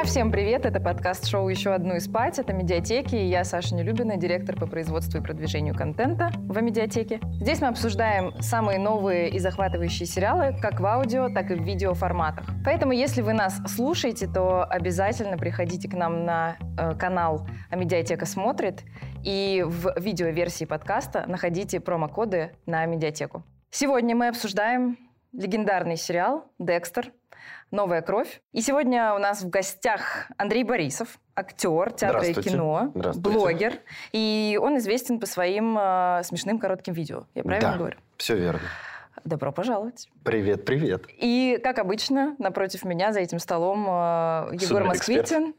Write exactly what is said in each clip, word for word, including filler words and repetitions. друзья, всем привет! Это подкаст-шоу «Еще одну и спать» от Амедиатеки, и я, Саша Нелюбина, директор по производству и продвижению контента в Амедиатеке. Здесь мы обсуждаем самые новые и захватывающие сериалы как в аудио, так и в видеоформатах. Поэтому, если вы нас слушаете, то обязательно приходите к нам на э, канал «Амедиатека смотрит», и в видеоверсии подкаста находите промокоды на Амедиатеку. Сегодня мы обсуждаем легендарный сериал «Декстер. Новая кровь». И сегодня у нас в гостях Андрей Борисов, актер театра и кино, блогер. И он известен по своим э, смешным коротким видео. Я правильно да, говорю? Все верно. Добро пожаловать. Привет, привет. И, как обычно, напротив меня за этим столом э, Егор Москвитин,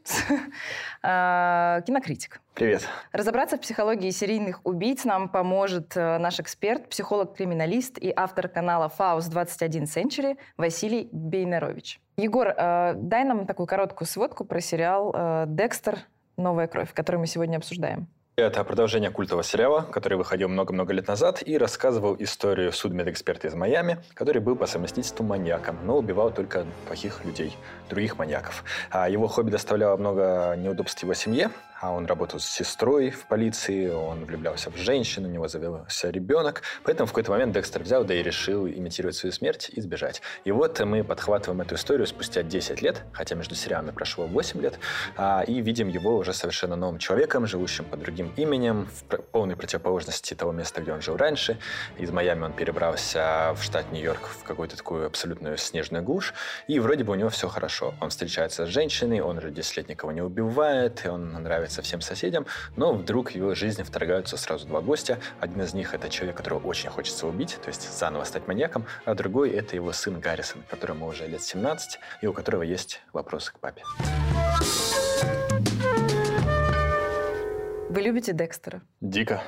э, кинокритик. Привет. Разобраться в психологии серийных убийц нам поможет э, наш эксперт, психолог-криминалист и автор канала «Фаус двадцать один Сенчери» Василий Бейнерович. Егор, э, дай нам такую короткую сводку про сериал э, «Декстер. Новая кровь», который мы сегодня обсуждаем. Это продолжение культового сериала, который выходил много-много лет назад и рассказывал историю судмедэксперта из Майами, который был по совместительству маньяком, но убивал только плохих людей, других маньяков. А его хобби доставляло много неудобств его семье, а он работал с сестрой в полиции, он влюблялся в женщину, у него завелся ребенок, поэтому в какой-то момент Декстер взял, да и решил имитировать свою смерть и сбежать. И вот мы подхватываем эту историю спустя десять лет, хотя между сериалами прошло восемь лет, и видим его уже совершенно новым человеком, живущим под другим именем, в полной противоположности того места, где он жил раньше. Из Майами он перебрался в штат Нью-Йорк, в какую-то такую абсолютную снежную глушь, и вроде бы у него все хорошо. Он встречается с женщиной, он уже десять лет никого не убивает, и он нравится всем соседям, но вдруг в его жизнь вторгаются сразу два гостя. Один из них — это человек, которого очень хочется убить, то есть заново стать маньяком, а другой — это его сын Гаррисон, которому уже лет семнадцать, и у которого есть вопросы к папе. Вы любите Декстера? Дико.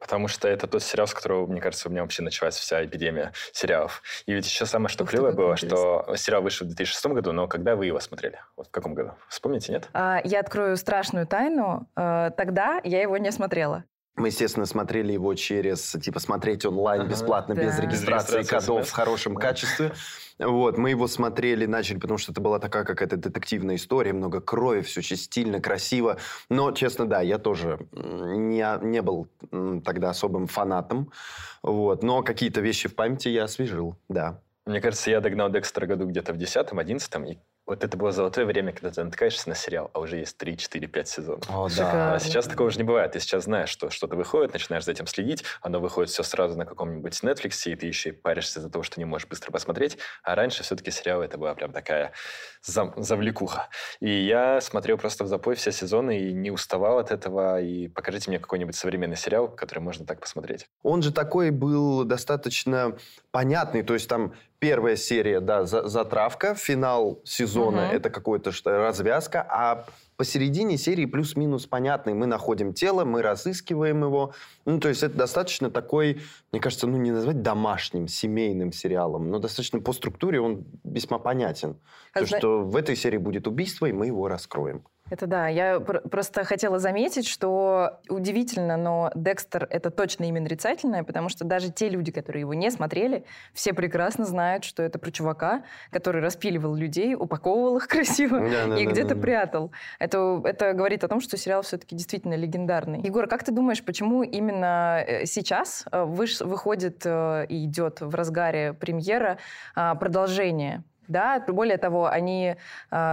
Потому что это тот сериал, с которого, мне кажется, у меня вообще началась вся эпидемия сериалов. И ведь еще самое, что клевое было, что сериал вышел в две тысячи шестом году, но когда вы его смотрели? Вот в каком году? Вспомните, нет? А, я открою страшную тайну. А, тогда я его не смотрела. Мы, естественно, смотрели его через, типа, смотреть онлайн ага, бесплатно, да. без регистрации, без регистрации кодов, в хорошем да. качестве. Вот, мы его смотрели, начали, потому что это была такая какая-то детективная история, много крови, все очень стильно, красиво. Но, честно, да, я тоже не, не был тогда особым фанатом. Вот, но какие-то вещи в памяти я освежил, да. Мне кажется, я догнал Декстера году где-то в десятом, одиннадцатом, и вот это было золотое время, когда ты натыкаешься на сериал, а уже есть три, четыре, пять сезонов. О, да. А сейчас такого уже не бывает. Ты сейчас знаешь, что что-то выходит, начинаешь за этим следить, оно выходит все сразу на каком-нибудь Netflix, и ты еще и паришься из-за того, что не можешь быстро посмотреть. А раньше все-таки сериалы — это была прям такая зам- завлекуха. И я смотрел просто в запой все сезоны и не уставал от этого. И покажите мне какой-нибудь современный сериал, который можно так посмотреть. Он же такой был достаточно понятный, то есть там... Первая серия, да, затравка, финал сезона uh-huh. – это какая-то развязка, а посередине серии плюс-минус понятный. Мы находим тело, мы разыскиваем его. Ну, то есть это достаточно такой, мне кажется, ну, не назвать домашним, семейным сериалом, но достаточно по структуре он весьма понятен. А то, зна... что в этой серии будет убийство, и мы его раскроем. Это да. Я просто хотела заметить, что удивительно, но «Декстер» — это точно именно рицательное, потому что даже те люди, которые его не смотрели, все прекрасно знают, что это про чувака, который распиливал людей, упаковывал их красиво yeah, и yeah, где-то yeah, yeah. прятал. Это, это говорит о том, что сериал все-таки действительно легендарный. Егор, как ты думаешь, почему именно сейчас выш, выходит и идет в разгаре премьера продолжение? Да, более того, они,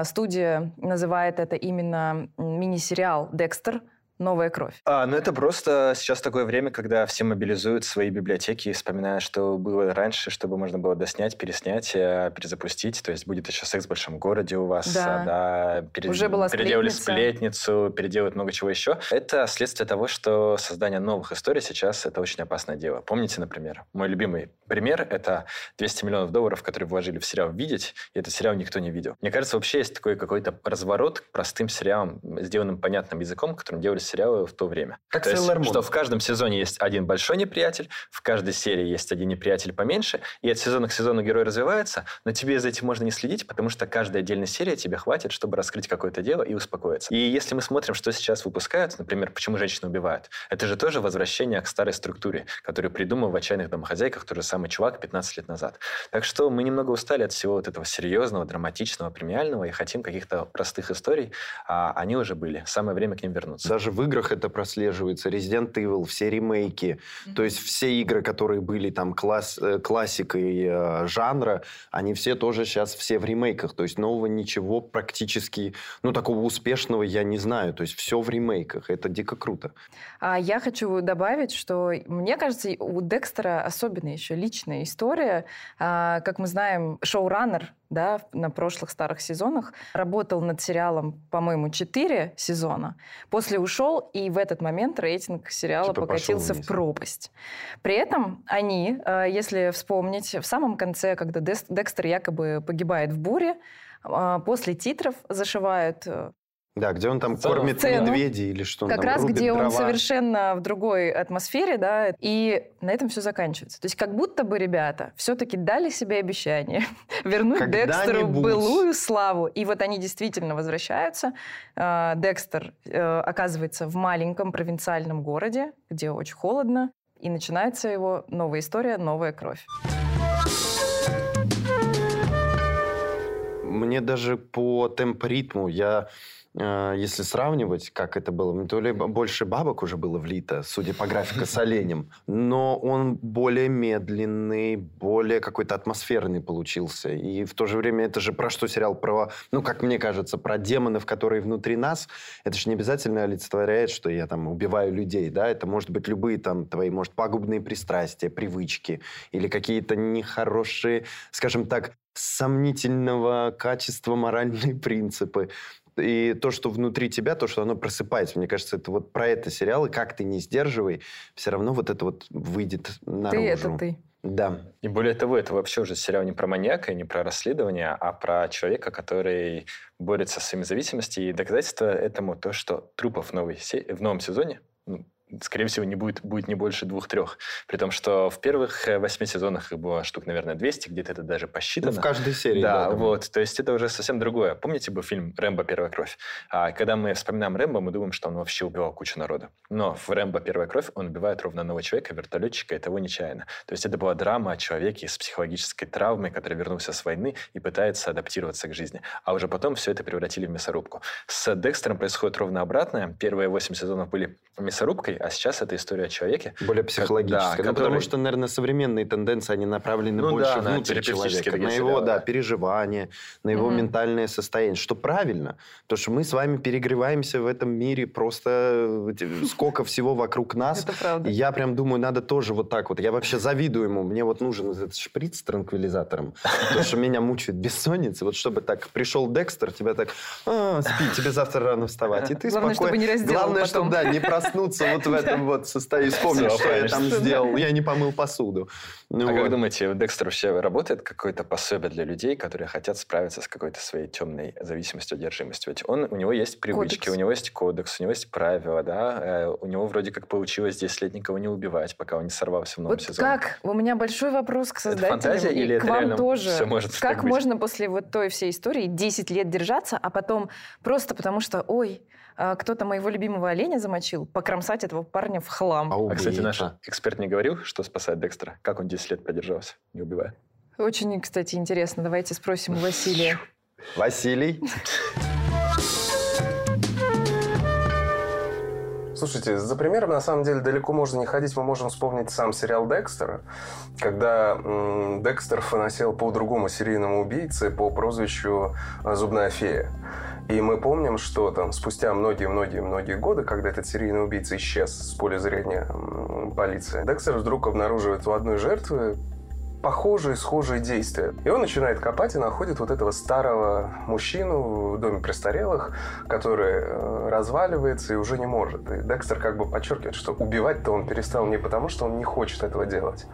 студия называет это именно мини-сериал «Декстер. Новая кровь». А, ну это просто сейчас такое время, когда все мобилизуют свои библиотеки и вспоминают, что было раньше, чтобы можно было доснять, переснять, перезапустить. То есть будет еще «Секс в большом городе» у вас. Да. да перед... Уже была сплетница. Переделали сплетницу, переделают много чего еще. Это следствие того, что создание новых историй сейчас – это очень опасное дело. Помните, например, мой любимый пример – это двести миллионов долларов, которые вложили в сериал «Видеть», и этот сериал никто не видел. Мне кажется, вообще есть такой какой-то разворот к простым сериалам, сделанным понятным языком, которым делались сериалы в то время. Как Sailor Moon. Что в каждом сезоне есть один большой неприятель, в каждой серии есть один неприятель поменьше, и от сезона к сезону герой развивается, но тебе за этим можно не следить, потому что каждая отдельная серия тебе хватит, чтобы раскрыть какое-то дело и успокоиться. И если мы смотрим, что сейчас выпускают, например, «Почему женщины убивают», это же тоже возвращение к старой структуре, которую придумал в «Отчаянных домохозяйках» тот же самый чувак пятнадцать лет назад. Так что мы немного устали от всего вот этого серьезного, драматичного, премиального и хотим каких-то простых историй, а они уже были. Самое время к ним вернуться. Даже в играх это прослеживается. Resident Evil, все ремейки, mm-hmm. то есть все игры, которые были там класс, классикой э, жанра, они все тоже сейчас все в ремейках. То есть нового ничего практически, ну такого успешного я не знаю. То есть все в ремейках. Это дико круто. А я хочу добавить, что мне кажется, у Декстера особенная еще личная история. А, как мы знаем, шоураннер, да, на прошлых старых сезонах, работал над сериалом, по-моему, четыре сезона. После ушел, и в этот момент рейтинг сериала типа покатился в пропасть. При этом они, если вспомнить, в самом конце, когда Декстер якобы погибает в буре, после титров зашивают... Да, где он там сцену. Кормит сцену. Медведей или что он как там раз, рубит где дрова. Он совершенно в другой атмосфере, да, и на этом все заканчивается. То есть как будто бы ребята все-таки дали себе обещание вернуть когда-нибудь Декстеру былую славу. И вот они действительно возвращаются. Декстер оказывается в маленьком провинциальном городе, где очень холодно, и начинается его новая история, новая кровь. Мне даже по темп-ритму я... Если сравнивать, как это было, то ли больше бабок уже было влито, судя по графику с оленем, но он более медленный, более какой-то атмосферный получился. И в то же время это же про что сериал? Про, ну, как мне кажется, про демонов, которые внутри нас. Это же не обязательно олицетворяет, что я там убиваю людей, да? Это может быть любые там твои, может, пагубные пристрастия, привычки или какие-то нехорошие, скажем так, сомнительного качества моральные принципы. И то, что внутри тебя, то, что оно просыпается. Мне кажется, это вот про это сериалы. Как ты не сдерживай, все равно вот это вот выйдет наружу. Ты – это ты. Да. И более того, это вообще уже сериал не про маньяка и не про расследование, а про человека, который борется со своими зависимостями. И доказательство этому то, что трупов в, новой се... в новом сезоне, скорее всего, не будет, будет не больше двух-трех. При том, что в первых восьми сезонах их было штук, наверное, двести, где-то это даже посчитано. Ну, в каждой серии. Да, да вот. То есть это уже совсем другое. Помните бы фильм «Рэмбо. Первая кровь»? А когда мы вспоминаем Рэмбо, мы думаем, что он вообще убивал кучу народа. Но в «Рэмбо. Первая кровь» он убивает ровно одного человека, вертолетчика, и того нечаянно. То есть это была драма о человеке с психологической травмой, который вернулся с войны и пытается адаптироваться к жизни. А уже потом все это превратили в мясорубку. С Декстером происходит ровно обратное. Первые восемь сезонов были мясорубкой, а сейчас это история о человеке. Более психологическая. Который... Ну, потому что, наверное, современные тенденции, они направлены ну, больше да, внутрь человека. На его да, переживания, на его mm-hmm. ментальное состояние. Что правильно. Потому что мы с вами перегреваемся в этом мире просто сколько всего вокруг нас. Это правда. Я прям думаю, надо тоже вот так вот. Я вообще завидую ему. Мне вот нужен этот шприц с транквилизатором. Потому что меня мучает бессонница. Вот чтобы так пришел Декстер, тебя так, спи, тебе завтра рано вставать. И ты спокойно. Главное, чтобы не разделал потом. Главное, чтобы, да, не проснуться вот в этом вот состоянии. Вспомни, что я там сделал. Я не помыл посуду. Ну, а вот. Как думаете, у Декстера вообще работает какое-то пособие для людей, которые хотят справиться с какой-то своей темной зависимостью, одержимостью? Ведь он, у него есть привычки, кодекс. У него есть кодекс, у него есть правила, да? Э, у него вроде как получилось десять лет никого не убивать, пока он не сорвался в новом вот сезоне. Как? У меня большой вопрос к создателям. Это фантазия или это реально все может как так быть? Можно после вот той всей истории десять лет держаться, а потом просто потому что, ой, кто-то моего любимого оленя замочил, покромсать этого парня в хлам. А, а кстати, наш эксперт не говорил, что спасает Декстера? Как он десять лет продержался, не убивая? Очень, кстати, интересно. Давайте спросим у Василия. Василий? Слушайте, за примером, на самом деле, далеко можно не ходить. Мы можем вспомнить сам сериал Декстера, когда м, Декстер фанател по другому серийному убийце по прозвищу «Зубная фея». И мы помним, что там спустя многие-многие-многие годы, когда этот серийный убийца исчез с поля зрения м, полиции, Декстер вдруг обнаруживает у одной жертвы похожие, схожие действия. И он начинает копать и находит вот этого старого мужчину в доме престарелых, который разваливается и уже не может. И Декстер как бы подчеркивает, что убивать-то он перестал не потому, что он не хочет этого делать,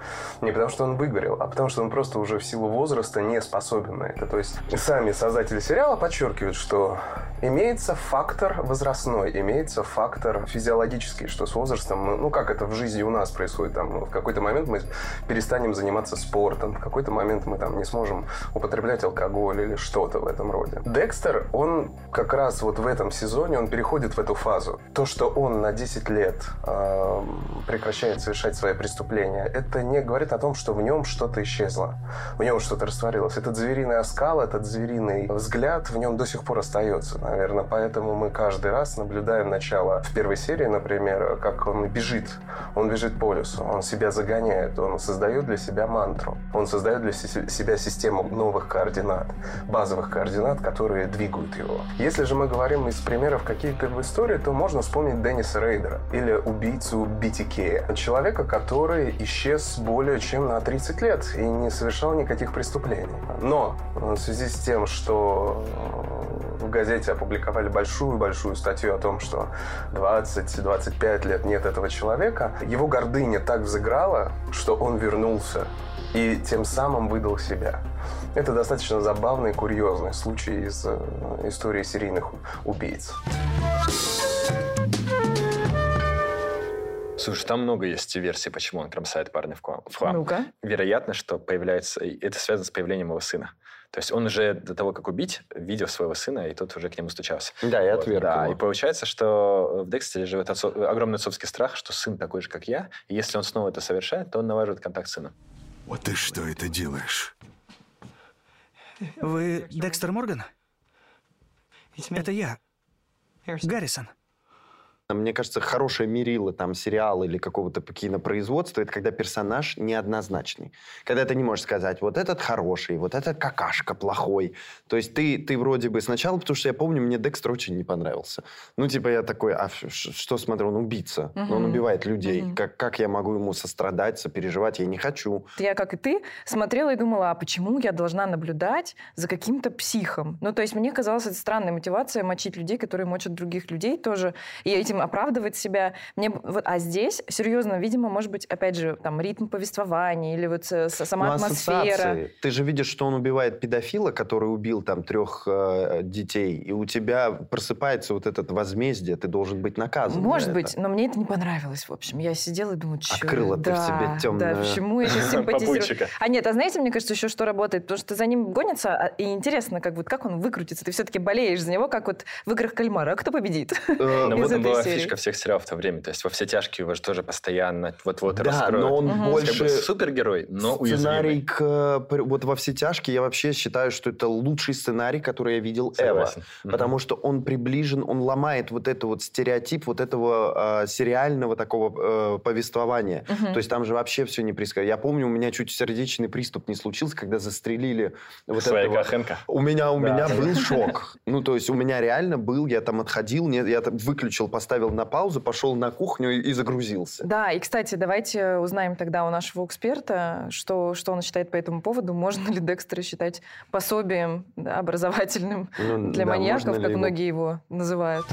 не потому, что он выгорел, а потому, что он просто уже в силу возраста не способен на это. То есть сами создатели сериала подчеркивают, что имеется фактор возрастной, имеется фактор физиологический, что с возрастом, ну как это в жизни у нас происходит, там, в какой-то момент мы перестанем заниматься спортом, в какой-то момент мы там не сможем употреблять алкоголь или что-то в этом роде. Декстер, он как раз вот в этом сезоне, он переходит в эту фазу. То, что он на десять лет э, прекращает совершать свои преступления, это не говорит о том, что в нем что-то исчезло, в нем что-то растворилось. Этот звериный оскал, этот звериный взгляд в нем до сих пор остается, наверное. Поэтому мы каждый раз наблюдаем начало в первой серии, например, как он бежит. Он бежит по лесу, он себя загоняет, он создает для себя мантру, он создает для себя систему новых координат, базовых координат, которые двигают его. Если же мы говорим из примеров каких-то в истории, то можно вспомнить Денниса Рейдера или убийцу Биттикея, человека, который исчез более чем на тридцать лет и не совершал никаких преступлений. Но в связи с тем, что в газете опубликовали большую-большую статью о том, что двадцать-двадцать пять лет нет этого человека, его гордыня так взыграла, что он вернулся и тем самым выдал себя. Это достаточно забавный и курьезный случай из истории серийных убийц. Слушай, там много есть версий, почему он кромсает парня в хлам. Ну-ка. Вероятно, что появляется... Это связано с появлением его сына. То есть он уже до того, как убить, видел своего сына, и тот уже к нему стучался. Да, и отверг вот, его. Да, и получается, что в Декстере живет отцов... огромный отцовский страх, что сын такой же, как я, и если он снова это совершает, то он налаживает контакт с сыном. Вот ты что это делаешь? Вы Декстер Морган? Это я, Гаррисон. Мне кажется, хорошее мерило там сериала или какого-то кинопроизводства — это когда персонаж неоднозначный. Когда ты не можешь сказать, вот этот хороший, вот этот какашка плохой. То есть ты, ты вроде бы сначала, потому что я помню, мне Декстер очень не понравился. Ну, типа я такой, а что смотрю, он убийца, угу. он убивает людей. Угу. Как, как я могу ему сострадать, сопереживать? Я не хочу. Я, как и ты, смотрела и думала, а почему я должна наблюдать за каким-то психом? Ну, то есть мне казалось, это странная мотивация мочить людей, которые мочат других людей тоже. И этим оправдывать себя. Мне... Вот, а здесь, серьезно, видимо, может быть, опять же, там, ритм повествования или вот сама ну, атмосфера. Ассоциации. Ты же видишь, что он убивает педофила, который убил там трех э, детей, и у тебя просыпается вот это возмездие, ты должен быть наказан. Может быть, это. Но мне это не понравилось, в общем. Я сидела и думала, что... Открыла да, ты в себе темную... Да, почему я сейчас симпатизирую? А нет, а знаете, мне кажется, еще что работает? Потому что за ним гонятся, и интересно, как вот как он выкрутится. Ты все-таки болеешь за него, как вот в играх кальмара. А кто победит? Фишка всех сериалов в то время. То есть «Во все тяжкие» его же тоже постоянно вот-вот да, раскроют. Да, но он угу. больше... Как бы супергерой, но уязвимый. Сценарий к... Вот «Во все тяжкие» я вообще считаю, что это лучший сценарий, который я видел ever. Потому угу. что он приближен, он ломает вот этот вот стереотип вот этого э, сериального такого э, повествования. Угу. То есть там же вообще все не происходит. Я помню, у меня чуть сердечный приступ не случился, когда застрелили вот своя Кахенко. У меня, у да. меня был шок. Ну, то есть у меня реально был, я там отходил, я там выключил, поставил Поставил на паузу, пошел на кухню и загрузился. Да, и, кстати, давайте узнаем тогда у нашего эксперта, что, что он считает по этому поводу. Можно ли Декстера считать пособием да, образовательным ну, для да, маньяков, как его... многие его называют?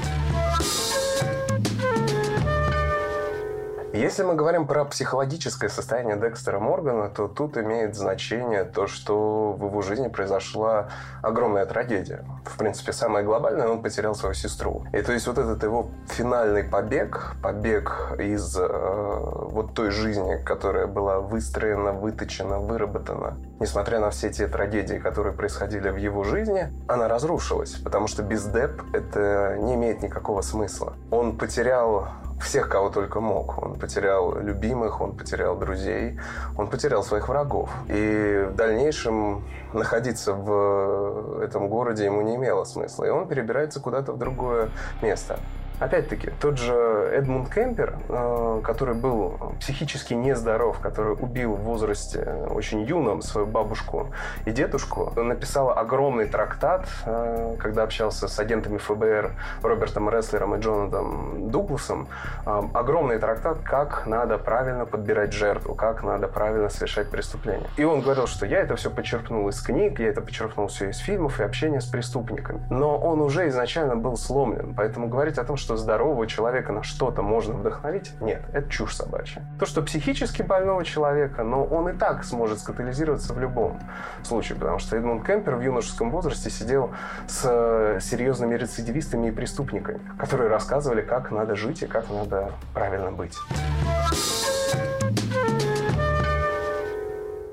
Если мы говорим про психологическое состояние Декстера Моргана, то тут имеет значение то, что в его жизни произошла огромная трагедия. В принципе, самое глобальное, он потерял свою сестру. И то есть вот этот его финальный побег, побег из э, вот той жизни, которая была выстроена, выточена, выработана, несмотря на все те трагедии, которые происходили в его жизни, она разрушилась, потому что без Деб это не имеет никакого смысла. Он потерял... всех, кого только мог. Он потерял любимых, он потерял друзей, он потерял своих врагов. И в дальнейшем находиться в этом городе ему не имело смысла. И он перебирается куда-то в другое место. Опять-таки, тот же Эдмунд Кемпер, который был психически нездоров, который убил в возрасте очень юном свою бабушку и дедушку, написал огромный трактат, когда общался с агентами эф бэ эр Робертом Реслером и Джонатаном Дугласом. Огромный трактат, как надо правильно подбирать жертву, как надо правильно совершать преступление. И он говорил, что я это все почерпнул из книг, я это почерпнул все из фильмов и общения с преступниками. Но он уже изначально был сломлен, поэтому говорить о том, что здорового человека на что-то можно вдохновить, нет, это чушь собачья. То, что психически больного человека, но он и так сможет скатализироваться в любом случае, потому что Эдмунд Кемпер в юношеском возрасте сидел с серьезными рецидивистами и преступниками, которые рассказывали, как надо жить и как надо правильно быть.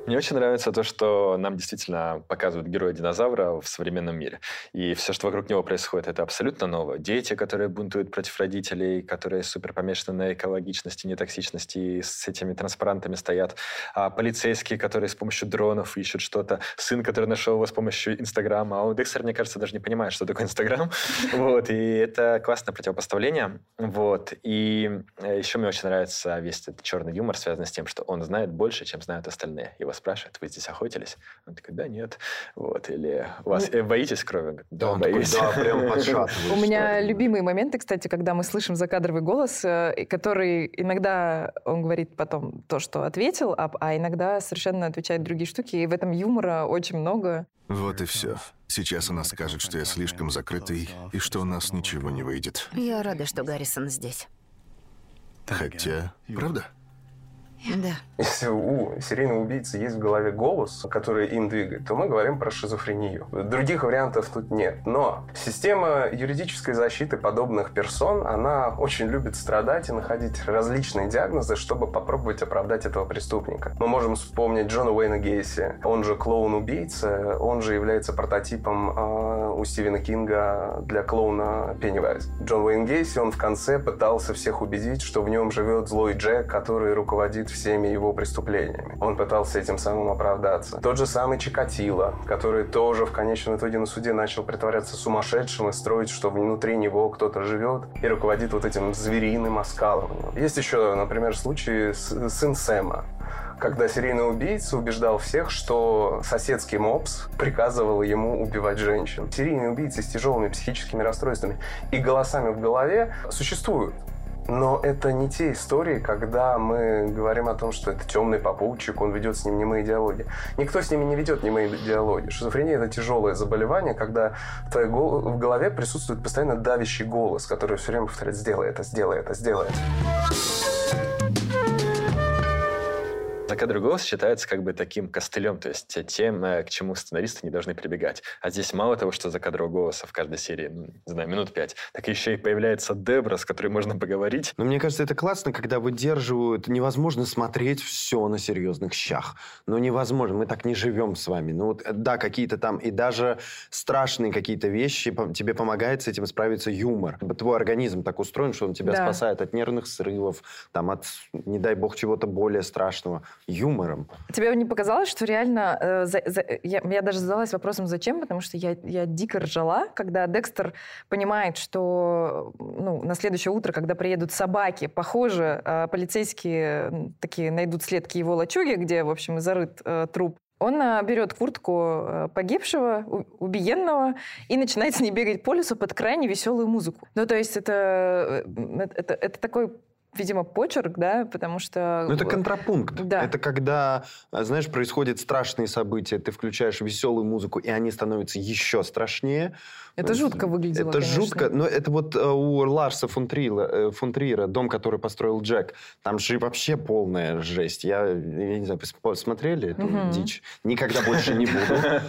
Мне очень нравится то, что нам действительно показывают героя-динозавра в современном мире. И все, что вокруг него происходит, это абсолютно новое. Дети, которые бунтуют против родителей, которые супер помешаны на экологичности, нетоксичности, и с этими транспарантами стоят. А полицейские, которые с помощью дронов ищут что-то. Сын, который нашел его с помощью Инстаграма. А он, Декстер, мне кажется, даже не понимает, что такое Инстаграм. Вот. И это классное противопоставление. Вот. И еще мне очень нравится весь этот черный юмор, связанный с тем, что он знает больше, чем знают остальные. Его спрашивает: вы здесь охотились? Он такой: да, нет. Вот. Или вас ну, э, боитесь крови? Да, он боюсь. Такой, да, прям подшатываюсь. У меня любимые моменты, кстати, когда мы слышим закадровый голос, который иногда он говорит потом то, что ответил, а, а иногда совершенно отвечает другие штуки, и в этом юмора очень много. Вот и все. Сейчас она скажет, что я слишком закрытый, и что у нас ничего не выйдет. Я рада, что Гаррисон здесь. Хотя, правда? Да. Если у серийного убийцы есть в голове голос, который им двигает, то мы говорим про шизофрению. Других вариантов тут нет. Но система юридической защиты подобных персон, она очень любит страдать и находить различные диагнозы, чтобы попробовать оправдать этого преступника. Мы можем вспомнить Джона Уэйна Гейси. Он же клоун-убийца, он же является прототипом э, у Стивена Кинга для клоуна Пеннивайз. Джон Уэйн Гейси, он в конце пытался всех убедить, что в нем живет злой Джек, который руководит всеми его преступлениями. Он пытался этим самым оправдаться. Тот же самый Чикатило, который тоже в конечном итоге на суде начал притворяться сумасшедшим и строить, что внутри него кто-то живет и руководит вот этим звериным оскалыванием. Есть еще, например, случай «Сын Сэма», когда серийный убийца убеждал всех, что соседский мопс приказывал ему убивать женщин. Серийные убийцы с тяжелыми психическими расстройствами и голосами в голове существуют. Но это не те истории, когда мы говорим о том, что это темный попутчик, он ведет с ним немые диалоги. Никто с ними не ведет немые диалоги. Шизофрения – это тяжелое заболевание, когда в твоей голове присутствует постоянно давящий голос, который все время повторяет: «Сделай это, сделай это, сделай это». Закадровый голос считается как бы таким костылем, то есть тем, к чему сценаристы не должны прибегать. А здесь мало того, что закадрового голоса в каждой серии, ну, не знаю, минут пять, так еще и появляется Дебра, с которой можно поговорить. Но мне кажется, это классно, когда выдерживают. Невозможно смотреть все на серьезных щах. Ну, невозможно. Мы так не живем с вами. Ну, вот, да, какие-то там и даже страшные какие-то вещи, тебе помогает с этим справиться юмор. Твой организм так устроен, что он тебя да. спасает от нервных срывов, там, от, не дай бог, чего-то более страшного. Юмором. Тебе не показалось, что реально... Э, за, за, я, я даже задалась вопросом, зачем, потому что я, я дико ржала, когда Декстер понимает, что ну, на следующее утро, когда приедут собаки, похоже, э, полицейские такие найдут след к его лачуге, где, в общем, и зарыт э, труп. Он берет куртку погибшего, убиенного, и начинает с ней бегать по лесу под крайне веселую музыку. Ну, то есть это, это, это такой... Видимо, почерк, да, потому что... Ну, это контрапункт. Да. Это когда, знаешь, происходят страшные события, ты включаешь веселую музыку, и они становятся еще страшнее. Это жутко выглядело, Это конечно. жутко. Но это вот у Ларса Фунтрила, Фунтрира, дом, который построил Джек, там же вообще полная жесть. Я, я не знаю, смотрели эту угу. дичь? Никогда больше не буду.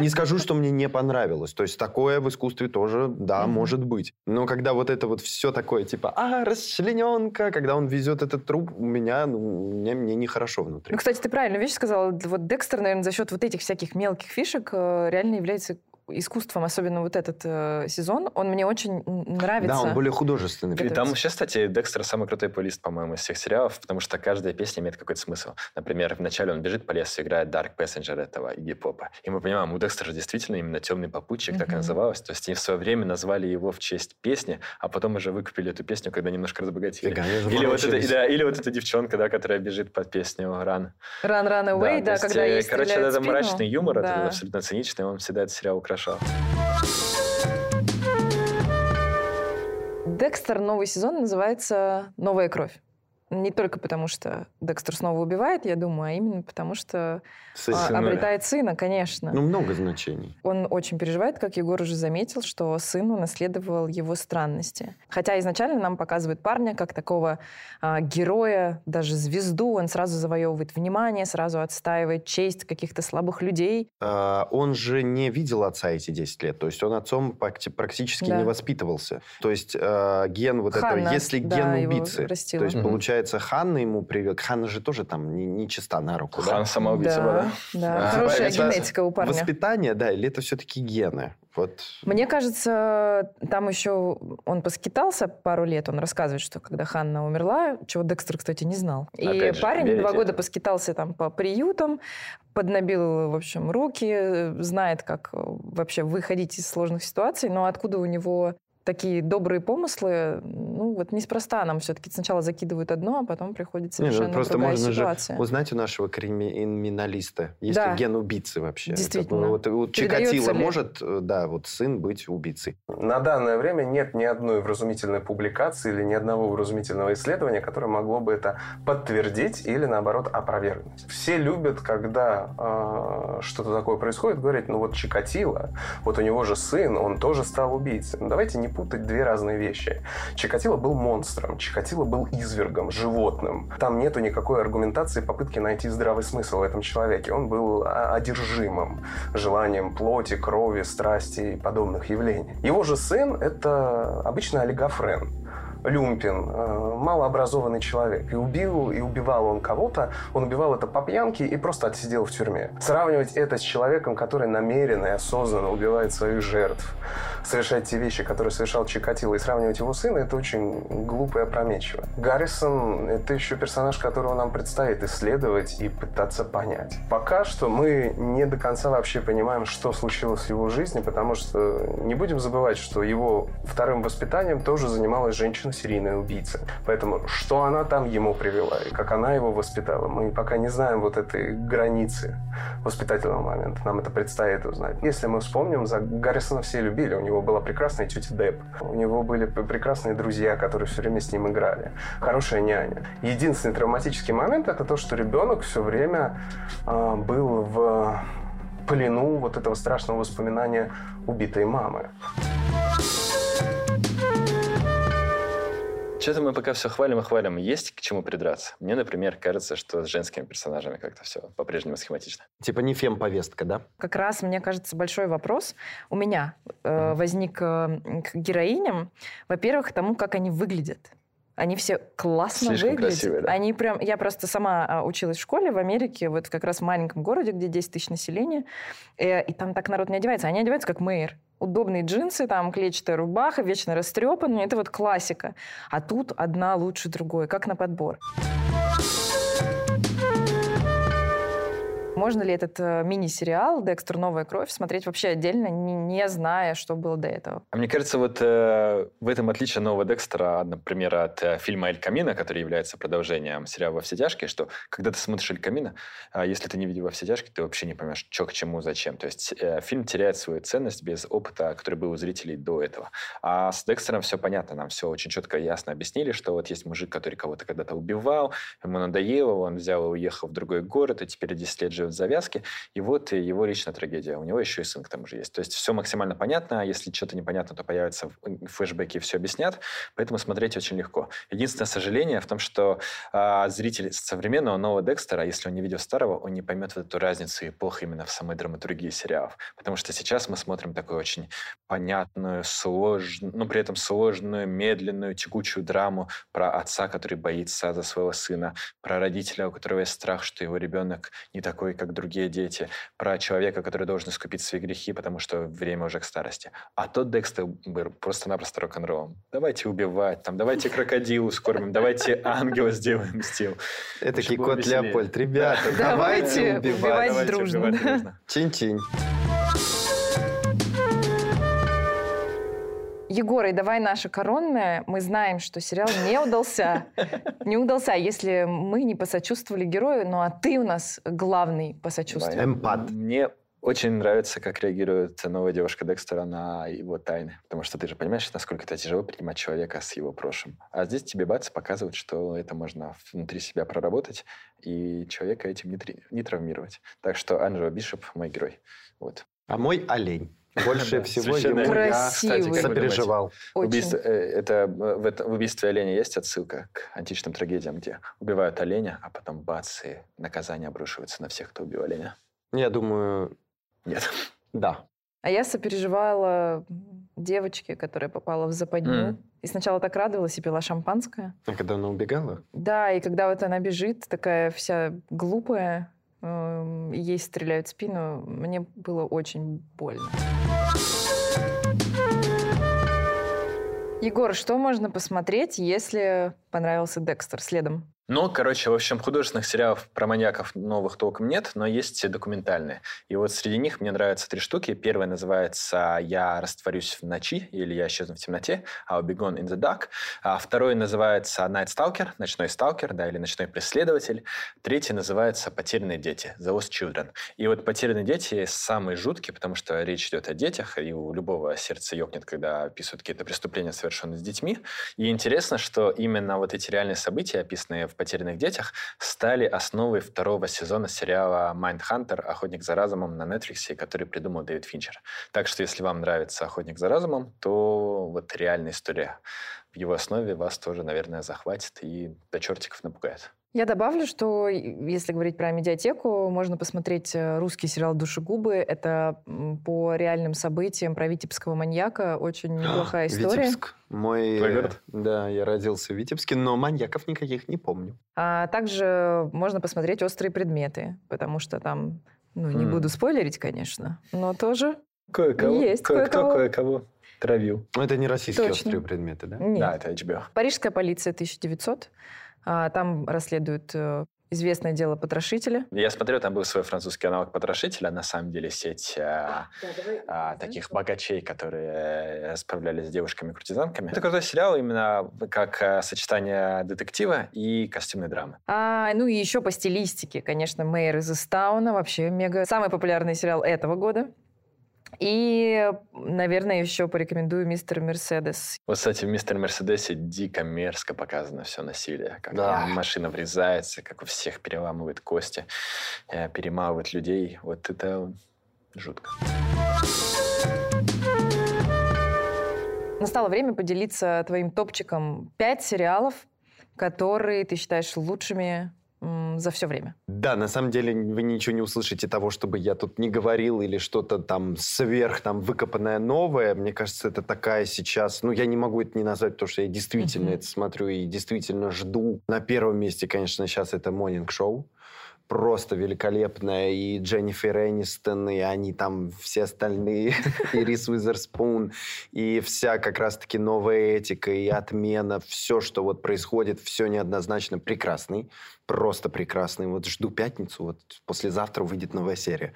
Не скажу, что мне не понравилось. То есть такое в искусстве тоже, да, может быть. Но когда вот это вот все такое, типа, а, расчлененка, когда он везет этот труп, у меня, ну, мне, мне нехорошо внутри. Ну, кстати, ты правильно вещь сказала. Вот Декстер, наверное, за счет вот этих всяких мелких фишек реально является искусством, особенно вот этот э, сезон, он мне очень нравится. Да, он более художественный. И там вообще, кстати, Декстер самый крутой плейлист, по-моему, из всех сериалов, потому что каждая песня имеет какой-то смысл. Например, вначале он бежит по лесу, играет Dark Passenger этого Игги Попа. И мы понимаем, у Декстера действительно именно «Темный попутчик», mm-hmm. так и называлось. То есть и в свое время назвали его в честь песни, а потом уже выкупили эту песню, когда немножко разбогатели. Фига, или, вот это, да, или вот эта девчонка, да, которая бежит под песню «Run». «Run, run away», да, да, когда ей стреляют в спину. Короче, это мрачный юмор, да. Это абсолютно циничный, он всегда этот сериал украшал. «Декстер. Новый сезон» называется «Новая кровь». Не только потому, что Декстер снова убивает, я думаю, а именно потому, что сына. Обретает сына, конечно. Ну, много значений. Он очень переживает, как Егор уже заметил, что сын унаследовал его странности. Хотя изначально нам показывают парня как такого а, героя, даже звезду. Он сразу завоевывает внимание, сразу отстаивает честь каких-то слабых людей. А, он же не видел отца эти десять лет. То есть он отцом практически да. не воспитывался. То есть а, ген вот Ханна, этого, если ген да, убийцы, то есть mm-hmm. получается, Ханна ему привет. Ханна же тоже там не, не чиста на руку. Ханна да? самоубийца, да? Да, да. А, хорошая генетика у парня. Воспитание, да, или это все-таки гены? Вот. Мне кажется, там еще он поскитался пару лет. Он рассказывает, что когда Ханна умерла, чего Декстер, кстати, не знал. И опять парень же, два года это? Поскитался там по приютам, поднабил, в общем, руки, знает, как вообще выходить из сложных ситуаций, но откуда у него... Такие добрые помыслы, ну, вот неспроста нам все-таки сначала закидывают одно, а потом приходит совершенно другая ситуация. Просто можно же узнать у нашего криминалиста, есть да. ли ген убийцы вообще. Действительно. Вот, вот, Чикатило может, да, вот сын быть убийцей. На данное время нет ни одной вразумительной публикации или ни одного вразумительного исследования, которое могло бы это подтвердить или, наоборот, опровергнуть. Все любят, когда э, что-то такое происходит, говорить, ну, вот Чикатило, вот у него же сын, он тоже стал убийцей. Ну, давайте не путать две разные вещи. Чикатило был монстром, Чикатило был извергом, животным. Там нету никакой аргументации, попытки найти здравый смысл в этом человеке. Он был одержимым желанием плоти, крови, страсти и подобных явлений. Его же сын – это обычный олигофрен, люмпин, малообразованный человек. И убил, и убивал он кого-то, он убивал это по пьянке и просто отсидел в тюрьме. Сравнивать это с человеком, который намеренно и осознанно убивает своих жертв, совершать те вещи, которые совершал Чикатило, и сравнивать его сына, это очень глупо и опрометчиво. Гаррисон – это еще персонаж, которого нам предстоит исследовать и пытаться понять. Пока что мы не до конца вообще понимаем, что случилось в его жизни, потому что не будем забывать, что его вторым воспитанием тоже занималась женщина, серийная убийца. Поэтому что она там ему привела и как она его воспитала, мы пока не знаем вот этой границы воспитательного момента. Нам это предстоит узнать. Если мы вспомним, за Гаррисона все любили. У него была прекрасная тетя Деб. У него были прекрасные друзья, которые все время с ним играли. Хорошая няня. Единственный травматический момент – это то, что ребенок все время э, был в плену вот этого страшного воспоминания убитой мамы. Что-то мы пока все хвалим и хвалим. Есть к чему придраться? Мне, например, кажется, что с женскими персонажами как-то все по-прежнему схематично. Типа не фем-повестка, да? Как раз, мне кажется, большой вопрос у меня э, возник э, к героиням. Во-первых, к тому, как они выглядят. Они все классно Слишком выглядят. Красивые, да? Они прям... Я просто сама училась в школе в Америке, вот как раз в маленьком городе, где десять тысяч населения, и, и там так народ не одевается. Они одеваются как мэйр. Удобные джинсы, там клетчатая рубаха, вечно растрепанная. Это вот классика. А тут одна лучше другой, как на подбор. Можно ли этот мини-сериал «Декстер. Новая кровь» смотреть вообще отдельно, не, не зная, что было до этого? А мне кажется, вот э, в этом отличие нового «Декстера», например, от э, фильма «Эль Камино», который является продолжением сериала «Во все тяжкие», что когда ты смотришь «Эль Камино», э, если ты не видел «Во все тяжкие», ты вообще не поймешь, что к чему, зачем. То есть э, фильм теряет свою ценность без опыта, который был у зрителей до этого. А с «Декстером» все понятно, нам все очень четко и ясно объяснили, что вот есть мужик, который кого-то когда-то убивал, ему надоело, он взял и уехал в другой город, и теперь десять лет живет в завязке, и вот его личная трагедия. У него еще и сын к тому же есть. То есть все максимально понятно, а если что-то непонятно, то появятся флешбеки и все объяснят, поэтому смотреть очень легко. Единственное сожаление в том, что а, зритель современного нового Декстера, если он не видел старого, он не поймет вот эту разницу эпох именно в самой драматургии сериалов. Потому что сейчас мы смотрим такую очень понятную, сложную, но при этом сложную, медленную, текучую драму про отца, который боится за своего сына, про родителя, у которого есть страх, что его ребенок не такой, как другие дети, про человека, который должен искупить свои грехи, потому что время уже к старости. А тот Декстер был просто-напросто рок-н-роллом. Давайте убивать, там, давайте крокодилу скормим, давайте ангела сделаем стил. Это кот Леопольд. Ребята, давайте убивать дружно. Чинь-чинь. Егор, и давай наше коронное. Мы знаем, что сериал не удался. Не удался, если мы не посочувствовали герою. Ну а ты у нас главный посочувствовал. Эмпат. Мне очень нравится, как реагирует новая девушка Декстера на его тайны. Потому что ты же понимаешь, насколько это тяжело принимать человека с его прошлым. А здесь тебе бац показывают, что это можно внутри себя проработать и человека этим не, тр... не травмировать. Так что Анжела Бишеп мой герой. Вот. А мой олень. Больше всего ему я, кстати, сопереживал. Убийство, это, в, это, в убийстве оленя есть отсылка к античным трагедиям, где убивают оленя, а потом бац, и наказание обрушивается на всех, кто убил оленя? Я думаю... Нет. Да. А я сопереживала девочке, которая попала в западню. Mm. И сначала так радовалась и пила шампанское. А когда она убегала? Да, и когда вот она бежит, такая вся глупая... ей стреляют в спину, мне было очень больно. Егор, что можно посмотреть, если понравился «Декстер» следом? Ну, короче, в общем, художественных сериалов про маньяков новых толком нет, но есть документальные. И вот среди них мне нравятся три штуки. Первая называется «Я растворюсь в ночи» или «Я исчезну в темноте», «I'll be gone in the dark». А второй называется «Night Stalker», «Ночной сталкер», да, или «Ночной преследователь». Третий называется «Потерянные дети», «The Lost Children». И вот «Потерянные дети» самые жуткие, потому что речь идет о детях, и у любого сердце ёкнет, когда описывают какие-то преступления, совершенные с детьми. И интересно, что именно вот эти реальные события, описанные в «Потерянных детях», стали основой второго сезона сериала «Майндхантер. Охотник за разумом» на Netflix, который придумал Дэвид Финчер. Так что, если вам нравится «Охотник за разумом», то вот реальная история в его основе вас тоже, наверное, захватит и до чертиков напугает. Я добавлю, что, если говорить про «Амедиатеку», можно посмотреть русский сериал «Душегубы». Это по реальным событиям про витебского маньяка. Очень неплохая история. Витебск. Мой... Твой город? Да, я родился в Витебске, но маньяков никаких не помню. А также можно посмотреть «Острые предметы», потому что там, ну, не mm. буду спойлерить, конечно, но тоже кое-кого. Есть кое-кого. Кто кое-кого травил. Но это не российские Точно. «Острые предметы», да? Нет. Да, это эйч би о. «Парижская полиция», тысяча девятьсот. Там расследуют известное дело «Потрошителя». Я смотрю, там был свой французский аналог «Потрошителя». На самом деле сеть а, да, а, а, таких богачей, которые справлялись с девушками-куртизанками. Это крутой сериал именно как сочетание детектива и костюмной драмы. А, ну и еще по стилистике, конечно, «Мэйр из Истауна» вообще мега. Самый популярный сериал этого года. И, наверное, еще порекомендую «Мистер Мерседес». Вот, кстати, в «Мистер Мерседесе» дико мерзко показано все насилие. Как да. машина врезается, как у всех переламывают кости, перемалывают людей. Вот это жутко. Настало время поделиться твоим топчиком. Пять сериалов, которые ты считаешь лучшими за все время. Да, на самом деле вы ничего не услышите того, чтобы я тут не говорил или что-то там сверх, там, выкопанное новое. Мне кажется, это такая сейчас... Ну, я не могу это не назвать, потому что я действительно mm-hmm. это смотрю и действительно жду. На первом месте, конечно, сейчас это «Монинг-шоу». Просто великолепная, и Дженнифер Энистон, и они там все остальные, и Риз Уизерспун, и вся как раз-таки новая этика, и отмена, все, что вот происходит, все неоднозначно прекрасный, просто прекрасный. Вот жду пятницу, вот послезавтра выйдет новая серия.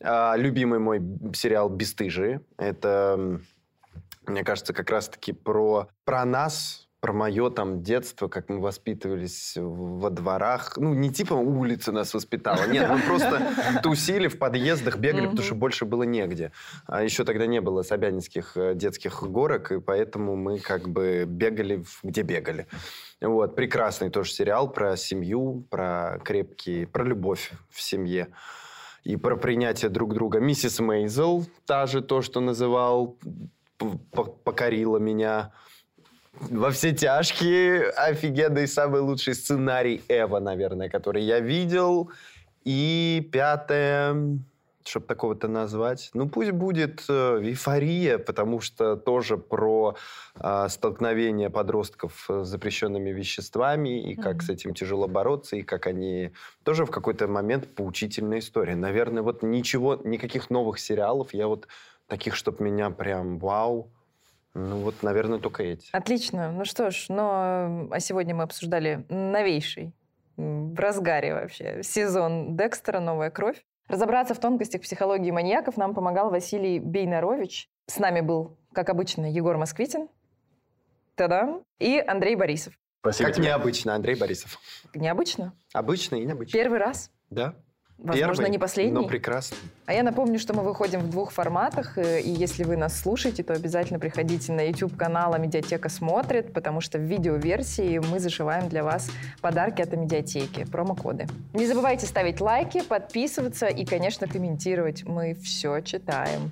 А, любимый мой сериал «Бесстыжие». Это, мне кажется, как раз-таки про, про нас, про мое там детство, как мы воспитывались во дворах. Ну, не типа улица нас воспитала. Нет, мы просто тусили в подъездах, бегали, потому что больше было негде. А еще тогда не было собянинских детских горок, и поэтому мы как бы бегали, где бегали. Вот, прекрасный тоже сериал про семью, про крепкие, про любовь в семье. И про принятие друг друга. Миссис Мейзел, та же, то, что называл, покорила меня. «Во все тяжкие», офигенный, самый лучший сценарий Эва, наверное, который я видел. И пятое... чтобы такого-то назвать. Ну, пусть будет эйфория, потому что тоже про э, столкновение подростков с запрещенными веществами, и как mm-hmm. с этим тяжело бороться, и как они... Тоже в какой-то момент поучительная история. Наверное, вот ничего, никаких новых сериалов, я вот таких, чтобы меня прям вау... Ну вот, наверное, только эти. Отлично. Ну что ж, но... а сегодня мы обсуждали новейший, в разгаре вообще, сезон «Декстера. Новая кровь». Разобраться в тонкостях психологии маньяков нам помогал Василий Бейнерович. С нами был, как обычно, Егор Москвитин. Та-дам! И Андрей Борисов. Спасибо. Как тебе. Необычно, Андрей Борисов. Необычно? Обычно и необычно. Первый раз? Да. Возможно, Первый, не последний. Но прекрасно. А я напомню, что мы выходим в двух форматах. И если вы нас слушаете, то обязательно приходите на YouTube-канал «Амедиатека смотрит», потому что в видеоверсии мы зашиваем для вас подарки от Амедиатеки, промокоды. Не забывайте ставить лайки, подписываться и, конечно, комментировать. Мы все читаем.